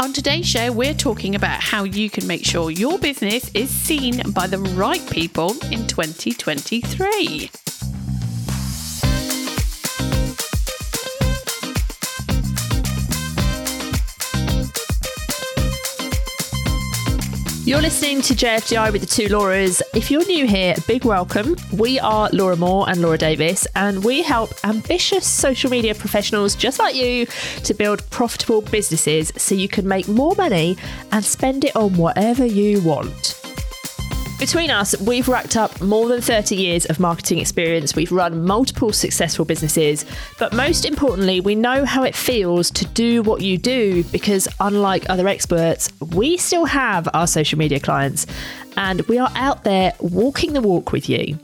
On today's show, we're talking about how you can make sure your business is seen by the right people in 2023. You're listening to JFDI with the two Lauras. If you're new here, big welcome. We are Laura Moore and Laura Davis, and we help ambitious social media professionals just like you to build profitable businesses so you can make more money and spend it on whatever you want. Between us, we've racked up more than 30 years of marketing experience. We've run multiple successful businesses, but most importantly, we know how it feels to do what you do because unlike other experts, we still have our social media clients and we are out there walking the walk with you.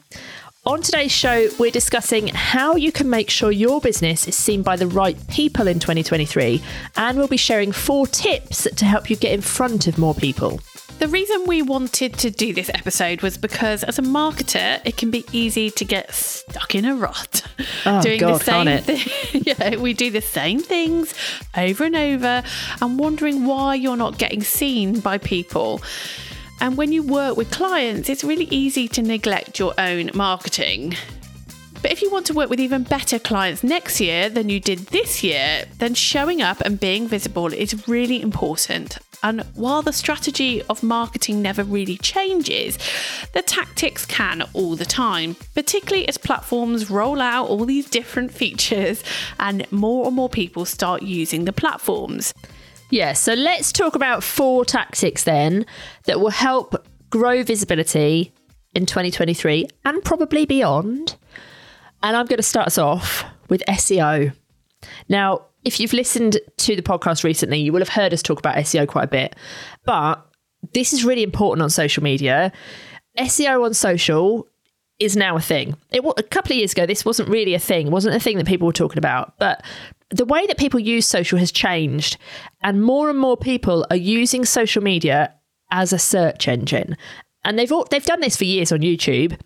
On today's show, we're discussing how you can make sure your business is seen by the right people in 2023, and we'll be sharing 4 tips to help you get in front of more people. The reason we wanted to do this episode was because as a marketer, it can be easy to get stuck in a rut. Oh, doing God, the same can't it? Yeah, we do the same things over and over and wondering why you're not getting seen by people. And when you work with clients, it's really easy to neglect your own marketing. But if you want to work with even better clients next year than you did this year, then showing up and being visible is really important. And while the strategy of marketing never really changes, the tactics can all the time, particularly as platforms roll out all these different features and more people start using the platforms. Yeah, so let's talk about 4 tactics then that will help grow visibility in 2023 and probably beyond. And I'm going to start us off with SEO. Now, if you've listened to the podcast recently, you will have heard us talk about SEO quite a bit, but this is really important on social media. SEO on social is now a thing. A couple of years ago, this wasn't really a thing. It wasn't a thing that people were talking about, but the way that people use social has changed, and more people are using social media as a search engine. And they've done this for years on YouTube,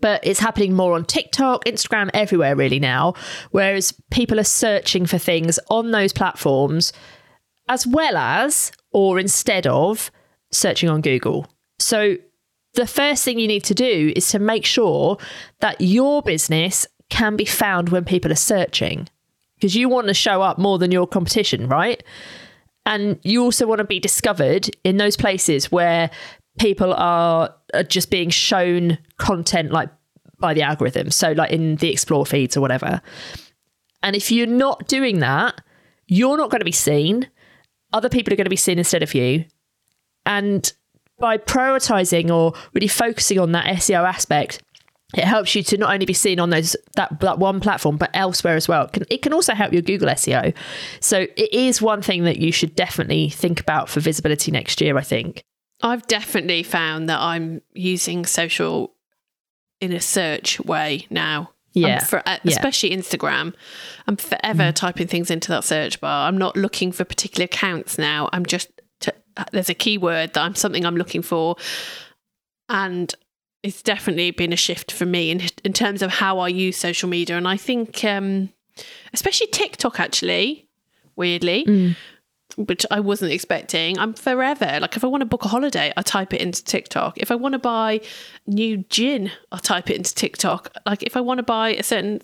but it's happening more on TikTok, Instagram, everywhere really now, whereas people are searching for things on those platforms as well as or instead of searching on Google. So the first thing you need to do is to make sure that your business can be found when people are searching, because you want to show up more than your competition, right? And you also want to be discovered in those places where people are just being shown content like by the algorithm. So like in the explore feeds or whatever. And if you're not doing that, you're not going to be seen. Other people are going to be seen instead of you. And by prioritizing or really focusing on that SEO aspect, it helps you to not only be seen on that one platform, but elsewhere as well. It can also help your Google SEO. So it is one thing that you should definitely think about for visibility next year, I think. I've definitely found that I'm using social in a search way now. Yeah. Especially Instagram. I'm forever typing things into that search bar. I'm not looking for particular accounts now. I'm just, there's a keyword that I'm looking for. And it's definitely been a shift for me in terms of how I use social media. And I think, especially TikTok, actually, weirdly, which I wasn't expecting. I'm forever, like if I want to book a holiday, I type it into TikTok. If I want to buy new gin, I type it into TikTok. Like if I want to buy I'm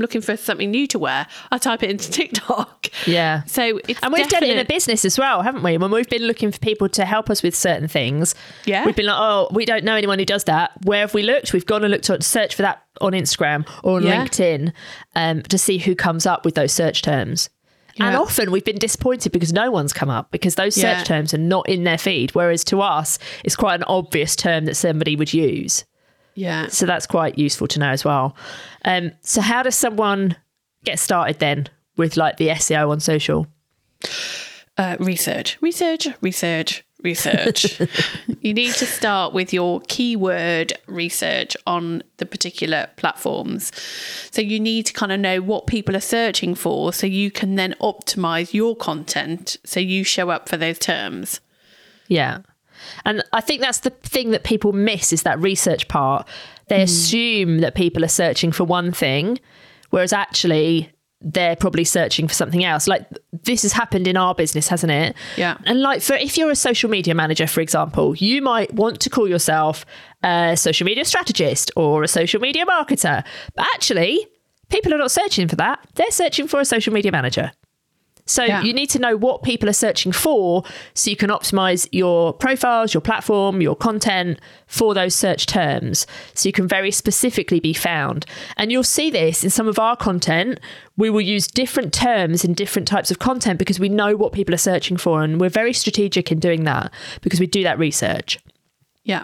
looking for something new to wear, I type it into TikTok. Yeah. So it's and we've done it in a business as well, haven't we? When we've been looking for people to help us with certain things, yeah, we've been like, oh, we don't know anyone who does that. Where have we looked? We've gone and looked to search for that on Instagram or on LinkedIn to see who comes up with those search terms. Yeah. And often we've been disappointed because no one's come up because those search terms are not in their feed. Whereas to us, it's quite an obvious term that somebody would use. Yeah. So that's quite useful to know as well. So how does someone get started then with like the SEO on social? Research. You need to start with your keyword research on the particular platforms. So you need to kind of know what people are searching for so you can then optimize your content so you show up for those terms. Yeah. And I think that's the thing that people miss is that research part. They assume that people are searching for one thing, whereas actually they're probably searching for something else. Like, this has happened in our business, hasn't it? Yeah. And like, for if you're a social media manager, for example, you might want to call yourself a social media strategist or a social media marketer, but actually people are not searching for that. They're searching for a social media manager. So you need to know what people are searching for so you can optimize your profiles, your platform, your content for those search terms. So you can very specifically be found. And you'll see this in some of our content. We will use different terms in different types of content because we know what people are searching for. And we're very strategic in doing that because we do that research. Yeah.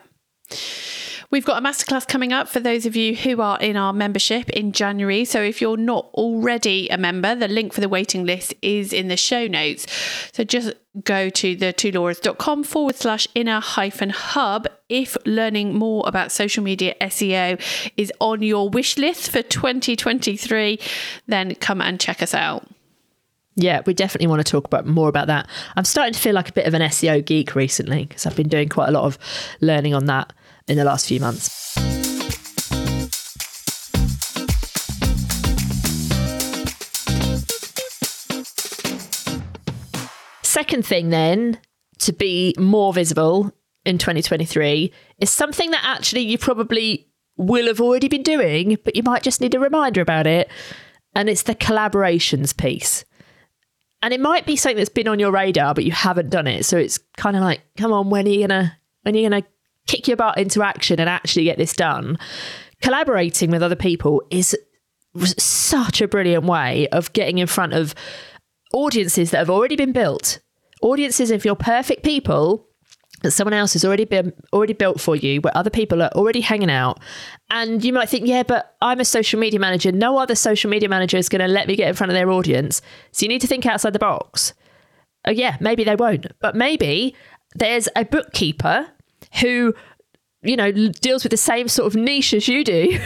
We've got a masterclass coming up for those of you who are in our membership in January. So if you're not already a member, the link for the waiting list is in the show notes. So just go to the2lauras.com/inner-hub if learning more about social media SEO is on your wish list for 2023, then come and check us out. Yeah, we definitely want to talk about more about that. I'm starting to feel like a bit of an SEO geek recently because I've been doing quite a lot of learning on that in the last few months. Second thing then, to be more visible in 2023 is something that actually you probably will have already been doing, but you might just need a reminder about it. And it's the collaborations piece. And it might be something that's been on your radar, but you haven't done it. So it's kind of like, come on, when are you going to kick your butt into action and actually get this done? Collaborating with other people is such a brilliant way of getting in front of audiences that have already been built. Audiences of your perfect people that someone else has already built for you, where other people are already hanging out. And you might think, yeah, but I'm a social media manager. No other social media manager is going to let me get in front of their audience. So you need to think outside the box. Oh yeah, maybe they won't. But maybe there's a bookkeeper who, you know, deals with the same sort of niche as you do.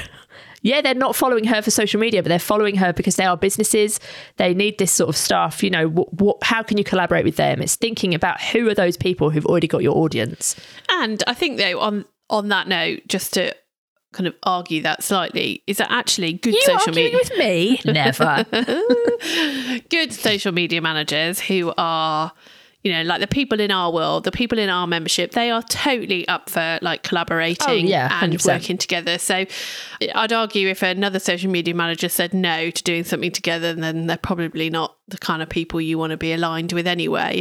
Yeah, they're not following her for social media, but they're following her because they are businesses. They need this sort of stuff. You know, how can you collaborate with them? It's thinking about who are those people who've already got your audience. And I think, though, on that note, just to kind of argue that slightly, is that actually good social media? You arguing with me? Never. Good social media managers who are... You know, like the people in our world, the people in our membership, they are totally up for like collaborating and working together. So I'd argue if another social media manager said no to doing something together, then they're probably not the kind of people you want to be aligned with anyway.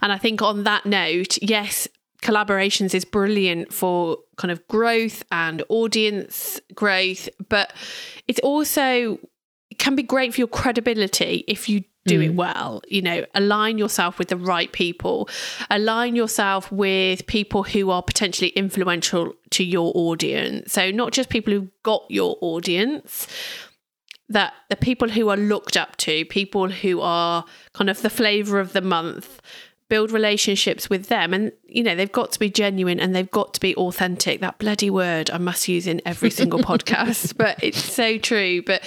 And I think on that note, yes, collaborations is brilliant for kind of growth and audience growth, but it's also, it can be great for your credibility if you do it well. You know, align yourself with the right people, align yourself with people who are potentially influential to your audience. So not just people who've got your audience, that the people who are looked up to, people who are kind of the flavour of the month, build relationships with them. And, you know, they've got to be genuine and they've got to be authentic. That bloody word I must use in every single podcast, but it's so true. But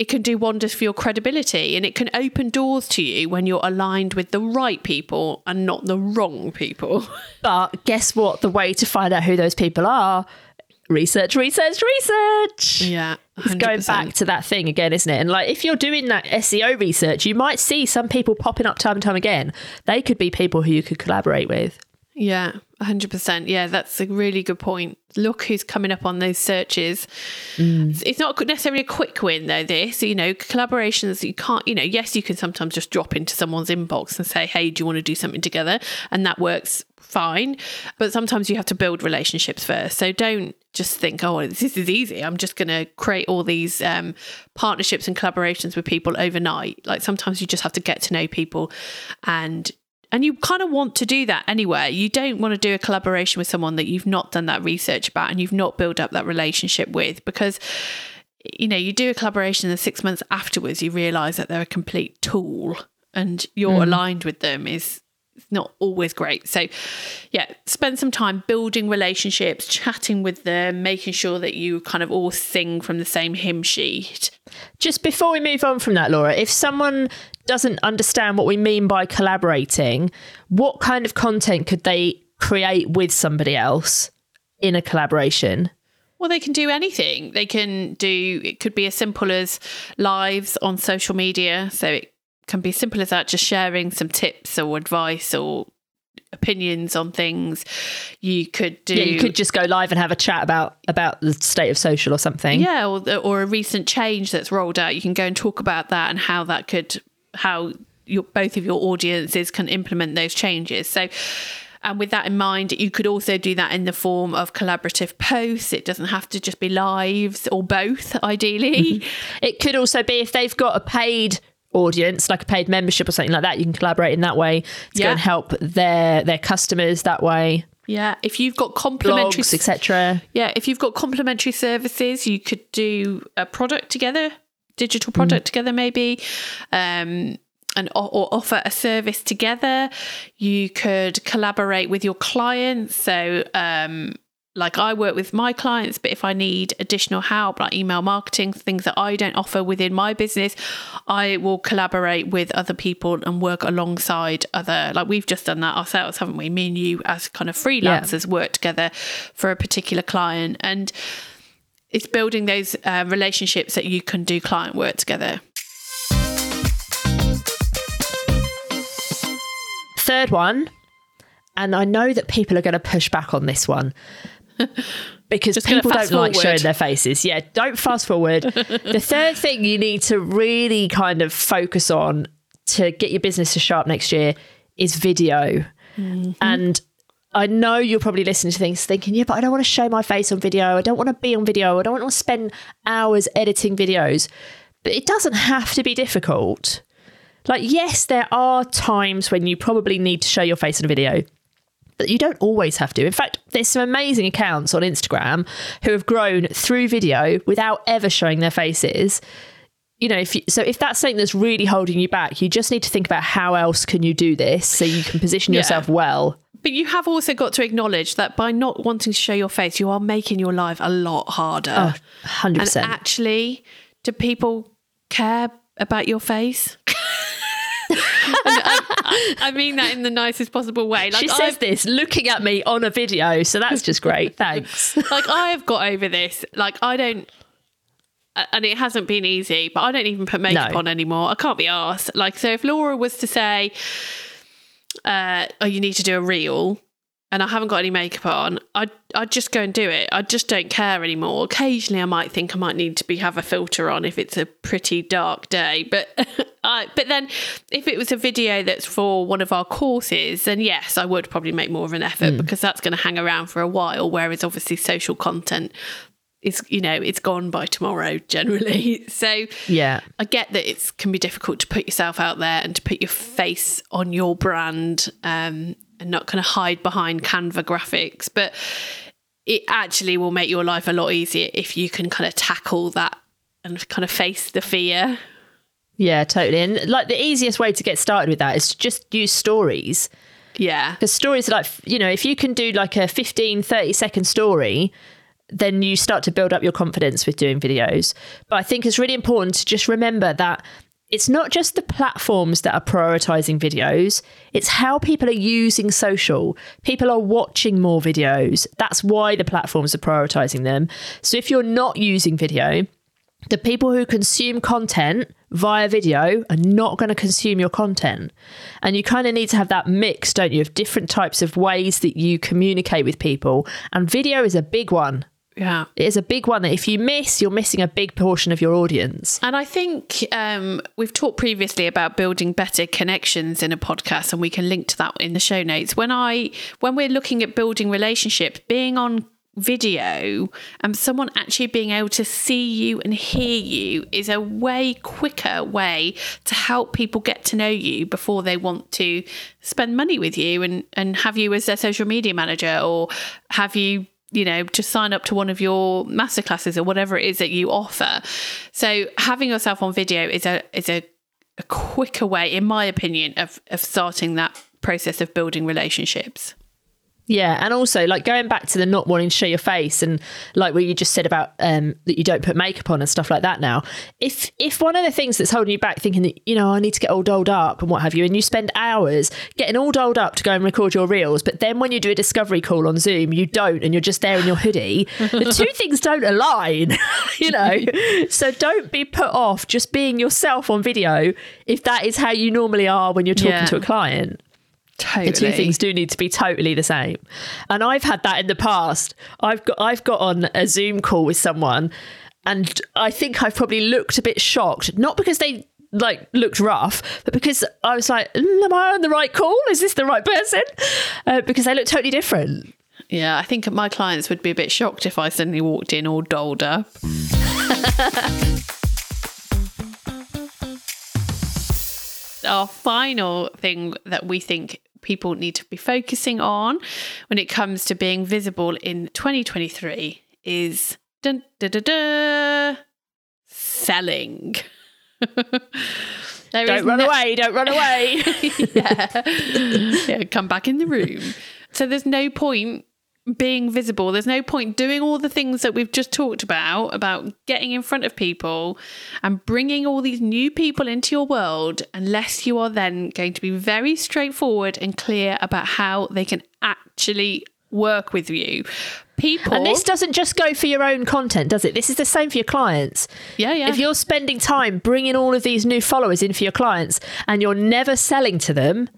it can do wonders for your credibility and it can open doors to you when you're aligned with the right people and not the wrong people. But guess what? The way to find out who those people are, research. Yeah. 100%. It's going back to that thing again, isn't it? And like, if you're doing that SEO research, you might see some people popping up time and time again. They could be people who you could collaborate with. Yeah, 100%. Yeah, that's a really good point. Look who's coming up on those searches. It's not necessarily a quick win, though, this. You know, collaborations, you can't, you know, yes, you can sometimes just drop into someone's inbox and say, hey, do you want to do something together? And that works fine. But sometimes you have to build relationships first. So don't just think, oh, this is easy. I'm just going to create all these partnerships and collaborations with people overnight. Like, sometimes you just have to get to know people, and you kind of want to do that anyway. You don't want to do a collaboration with someone that you've not done that research about and you've not built up that relationship with, because, you know, you do a collaboration and 6 months afterwards you realise that they're a complete tool and you're aligned with them is not always great. So, yeah, spend some time building relationships, chatting with them, making sure that you kind of all sing from the same hymn sheet. Just before we move on from that, Laura, if someone doesn't understand what we mean by collaborating, what kind of content could they create with somebody else in a collaboration? Well, they can do anything. They can do, it could be as simple as lives on social media. So it can be as simple as that, just sharing some tips or advice or opinions on things. You could do, yeah, you could just go live and have a chat about the state of social or something. Yeah, or a recent change that's rolled out. You can go and talk about that and how that could, how your, both of your audiences can implement those changes. So, and with that in mind, you could also do that in the form of collaborative posts. It doesn't have to just be lives, or both, ideally. It could also be, if they've got a paid audience, like a paid membership or something like that, you can collaborate in that way to go and help their customers that way. Yeah, if you've got complimentary, etc. Yeah, if you've got complimentary services, you could do a product together, digital product together, maybe. Or offer a service together. You could collaborate with your clients. So like I work with my clients, but if I need additional help, like email marketing, things that I don't offer within my business, I will collaborate with other people and work alongside other, like we've just done that ourselves, haven't we? Me and you as kind of freelancers work together for a particular client. And it's building those relationships that you can do client work together. Third one, and I know that people are going to push back on this one because people don't like showing their faces. Yeah, don't fast forward. The third thing you need to really kind of focus on to get your business to show up next year is video. Mm-hmm. And I know you're probably listening to things thinking, yeah, but I don't want to show my face on video. I don't want to be on video. I don't want to spend hours editing videos. But it doesn't have to be difficult. Like, yes, there are times when you probably need to show your face in a video, but you don't always have to. In fact, there's some amazing accounts on Instagram who have grown through video without ever showing their faces. You know, if that's something that's really holding you back, you just need to think about how else can you do this so you can position yourself well. But you have also got to acknowledge that by not wanting to show your face, you are making your life a lot harder. Oh, 100%. And actually, do people care about your face? I mean that in the nicest possible way. Like, she says this looking at me on a video, so that's just great. Thanks. Like, I've got over this. Like, I don't, and it hasn't been easy, but I don't even put makeup on anymore. I can't be arsed. Like, so if Laura was to say, "Oh, you need to do a reel," and I haven't got any makeup on, I'd just go and do it. I just don't care anymore. Occasionally, I might think I might need to have a filter on if it's a pretty dark day. But but then if it was a video that's for one of our courses, then yes, I would probably make more of an effort because that's going to hang around for a while, whereas obviously social content is, you know, it's gone by tomorrow generally. So yeah, I get that it can be difficult to put yourself out there and to put your face on your brand, and not kind of hide behind Canva graphics, but it actually will make your life a lot easier if you can kind of tackle that and kind of face the fear. Yeah, totally. And like, the easiest way to get started with that is to just use stories. Yeah. Because stories are like, you know, if you can do like a 15, 30-second story, then you start to build up your confidence with doing videos. But I think it's really important to just remember that it's not just the platforms that are prioritizing videos, it's how people are using social. People are watching more videos. That's why the platforms are prioritizing them. So if you're not using video, the people who consume content via video are not going to consume your content. And you kind of need to have that mix, don't you, of different types of ways that you communicate with people. And video is a big one. Yeah, it is a big one that if you miss, you're missing a big portion of your audience. And I think we've talked previously about building better connections in a podcast, and we can link to that in the show notes. When we're looking at building relationships, being on video and someone actually being able to see you and hear you is a way quicker way to help people get to know you before they want to spend money with you and have you as their social media manager, or have you, you know, just sign up to one of your masterclasses or whatever it is that you offer. So having yourself on video is a quicker way, in my opinion, of starting that process of building relationships. Yeah. And also, like, going back to the not wanting to show your face and like what you just said about that you don't put makeup on and stuff like that now, if one of the things that's holding you back, thinking that, you know, I need to get all dolled up and what have you, and you spend hours getting all dolled up to go and record your reels, but then when you do a discovery call on Zoom, you don't, and you're just there in your hoodie, the two things don't align, you know? So don't be put off just being yourself on video if that is how you normally are when you're talking to a client. Totally. The two things do need to be totally the same. And I've had that in the past. I've got on a Zoom call with someone, and I think I've probably looked a bit shocked, not because they like looked rough, but because I was like, am I on the right call? Is this the right person? Because they look totally different. Yeah, I think my clients would be a bit shocked if I suddenly walked in all dolled up. Our final thing that we think people need to be focusing on when it comes to being visible in 2023 is selling. Don't run away. Come back in the room. So there's no point being visible. There's no point doing all the things that we've just talked about getting in front of people and bringing all these new people into your world, unless you are then going to be very straightforward and clear about how they can actually work with you. People. And this doesn't just go for your own content, does it? This is the same for your clients. Yeah. If you're spending time bringing all of these new followers in for your clients and you're never selling to them,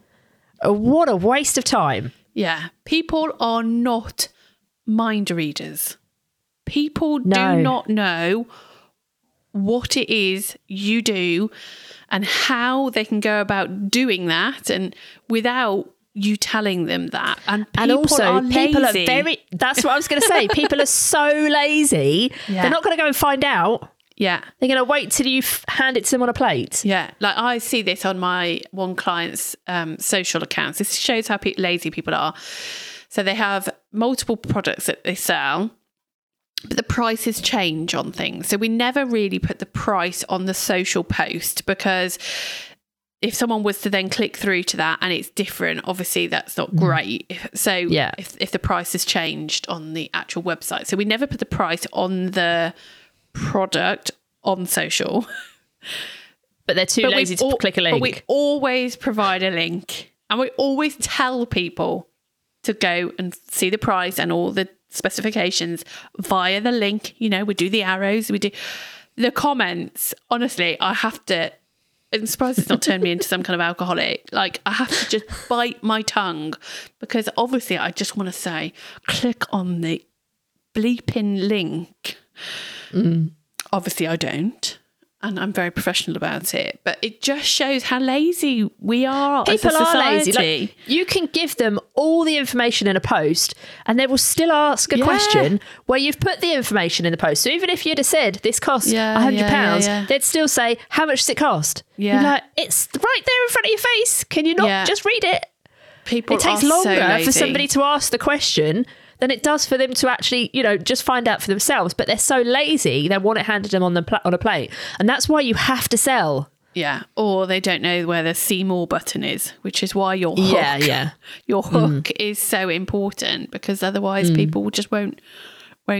what a waste of time. Yeah, people are not mind readers. People do not know what it is you do and how they can go about doing that, and without you telling them that. And people are lazy. That's what I was going to say. People are so lazy. Yeah. They're not going to go and find out. Yeah. They're going to wait till you hand it to them on a plate. Yeah. Like, I see this on my one client's social accounts. This shows how lazy people are. So they have multiple products that they sell, but the prices change on things. So we never really put the price on the social post, because if someone was to then click through to that and it's different, obviously that's not great. So if the price has changed on the actual website. So we never put the price on the product on social. But they're too lazy to click a link. But we always provide a link, and we always tell people to go and see the price and all the specifications via the link. You know, we do the arrows, we do the comments. Honestly, I have to... I'm surprised it's not turned me into some kind of alcoholic. Like, I have to just bite my tongue, because obviously I just want to say, click on the bleeping link. Mm. Obviously I don't, and I'm very professional about it, but it just shows how lazy we are. People are lazy. Like, you can give them all the information in a post and they will still ask a question where you've put the information in the post. So even if you'd have said this costs £100, they'd still say, how much does it cost? Yeah. Like, it's right there in front of your face. Can you not just read it? People It takes longer for somebody to ask the question than it does for them to actually, you know, just find out for themselves. But they're so lazy, they want it handed them on a plate. And that's why you have to sell. Yeah. Or they don't know where the see more button is, which is why your hook, your hook is so important, because otherwise people just won't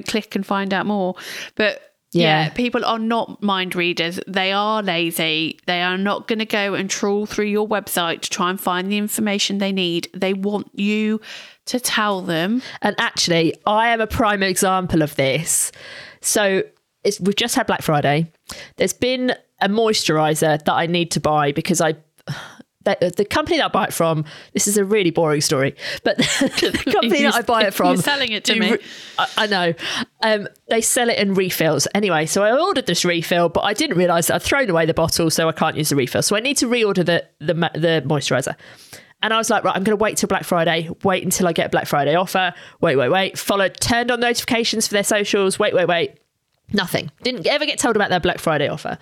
click and find out more. But yeah, people are not mind readers. They are lazy. They are not going to go and trawl through your website to try and find the information they need. They want you to tell them. And actually, I am a prime example of this. So we've just had Black Friday. There's been a moisturiser that I need to buy because the company that I buy it from, this is a really boring story, but the company that I buy it from... You're selling it to me. I know. They sell it in refills. Anyway, so I ordered this refill, but I didn't realise that I'd thrown away the bottle, so I can't use the refill. So I need to reorder the moisturiser. And I was like, right, I'm going to wait till Black Friday, wait until I get a Black Friday offer, wait, turned on notifications for their socials, wait. Nothing. Didn't ever get told about their Black Friday offer.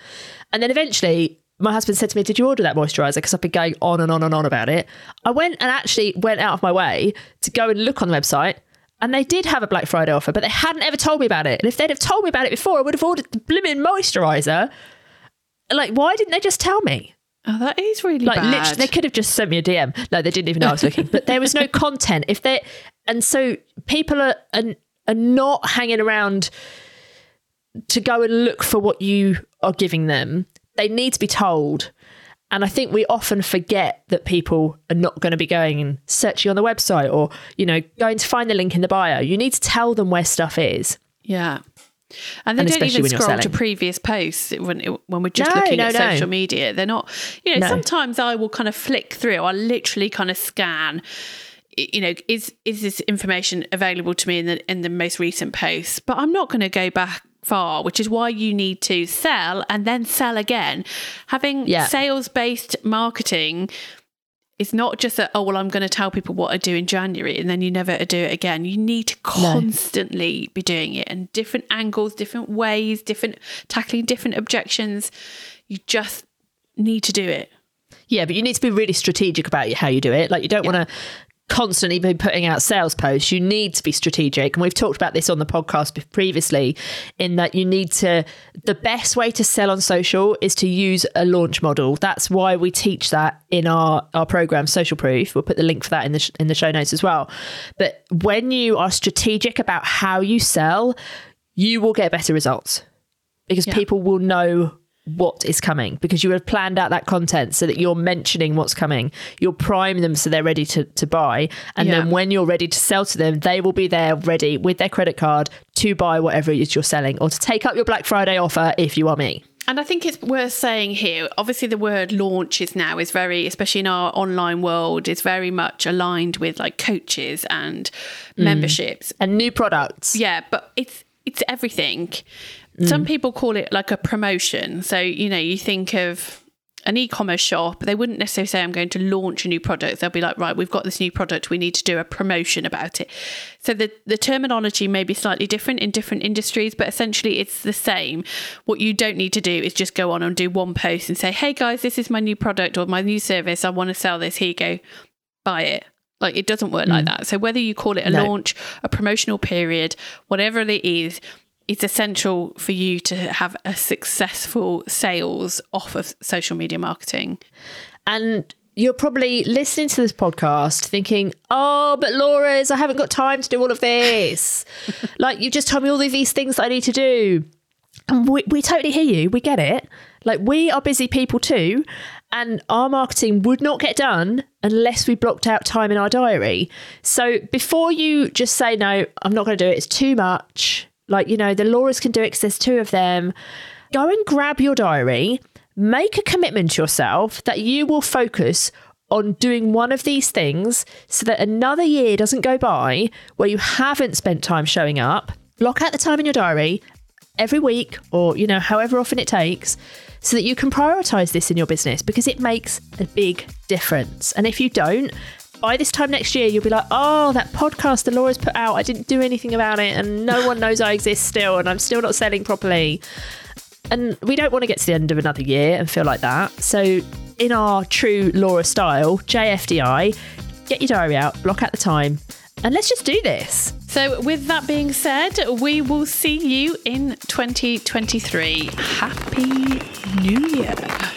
And then eventually... my husband said to me, did you order that moisturiser? Because I've been going on and on about it. I went out of my way to go and look on the website, and they did have a Black Friday offer, but they hadn't ever told me about it. And if they'd have told me about it before, I would have ordered the blimmin' moisturiser. Like, why didn't they just tell me? Oh, that is really bad. Literally, they could have just sent me a DM. No, they didn't even know I was looking. But there was no content. If they And so people are not hanging around to go and look for what you are giving them. They need to be told. And I think we often forget that people are not going to be going and searching on the website or, you know, going to find the link in the bio. You need to tell them where stuff is. Yeah. And they don't even scroll to previous posts when we're just looking at social media. They're not, you know, sometimes I will kind of flick through. I'll literally kind of scan, you know, is this information available to me in the most recent posts? But I'm not going to go back far, which is why you need to sell and then sell again. Having sales-based marketing is not just that, oh, well, I'm going to tell people what I do in January and then you never do it again. You need to constantly be doing it, and different angles, different ways, tackling different objections. You just need to do it. Yeah, but you need to be really strategic about how you do it. Like, you don't want to constantly be putting out sales posts. You need to be strategic, and we've talked about this on the podcast previously, in that you need to, the best way to sell on social is to use a launch model. That's why we teach that in our program, Social Proof. We'll put the link for that in the show notes as well. But when you are strategic about how you sell, you will get better results, because people will know what is coming, because you have planned out that content so that you're mentioning what's coming. You'll prime them so they're ready to buy. And then when you're ready to sell to them, they will be there ready with their credit card to buy whatever it is you're selling, or to take up your Black Friday offer if you are me. And I think it's worth saying here, obviously the word launch is very, especially in our online world, is very much aligned with like coaches and memberships. And new products. Yeah, but it's everything. Some people call it like a promotion. So, you know, you think of an e-commerce shop, they wouldn't necessarily say, I'm going to launch a new product. They'll be like, right, we've got this new product. We need to do a promotion about it. So the terminology may be slightly different in different industries, but essentially it's the same. What you don't need to do is just go on and do one post and say, hey guys, this is my new product or my new service. I want to sell this. Here you go. Buy it. Like, it doesn't work like that. So whether you call it a launch, a promotional period, whatever it is, it's essential for you to have a successful sales off of social media marketing. And you're probably listening to this podcast thinking, oh, but Laura's, I haven't got time to do all of this. Like, you just told me all of these things that I need to do. And we totally hear you. We get it. Like, we are busy people too. And our marketing would not get done unless we blocked out time in our diary. So before you just say, no, I'm not going to do it, it's too much, like, you know, the Lauras can do it because there's two of them, go and grab your diary, make a commitment to yourself that you will focus on doing one of these things so that another year doesn't go by where you haven't spent time showing up. Block out the time in your diary every week, or, you know, however often it takes, so that you can prioritise this in your business, because it makes a big difference. And if you don't, by this time next year, you'll be like, oh, that podcast the Laura's put out, I didn't do anything about it, and no one knows I exist still, and I'm still not selling properly. And we don't want to get to the end of another year and feel like that. So in our true Laura style, JFDI, get your diary out, block out the time, and let's just do this. So with that being said, we will see you in 2023. Happy New Year.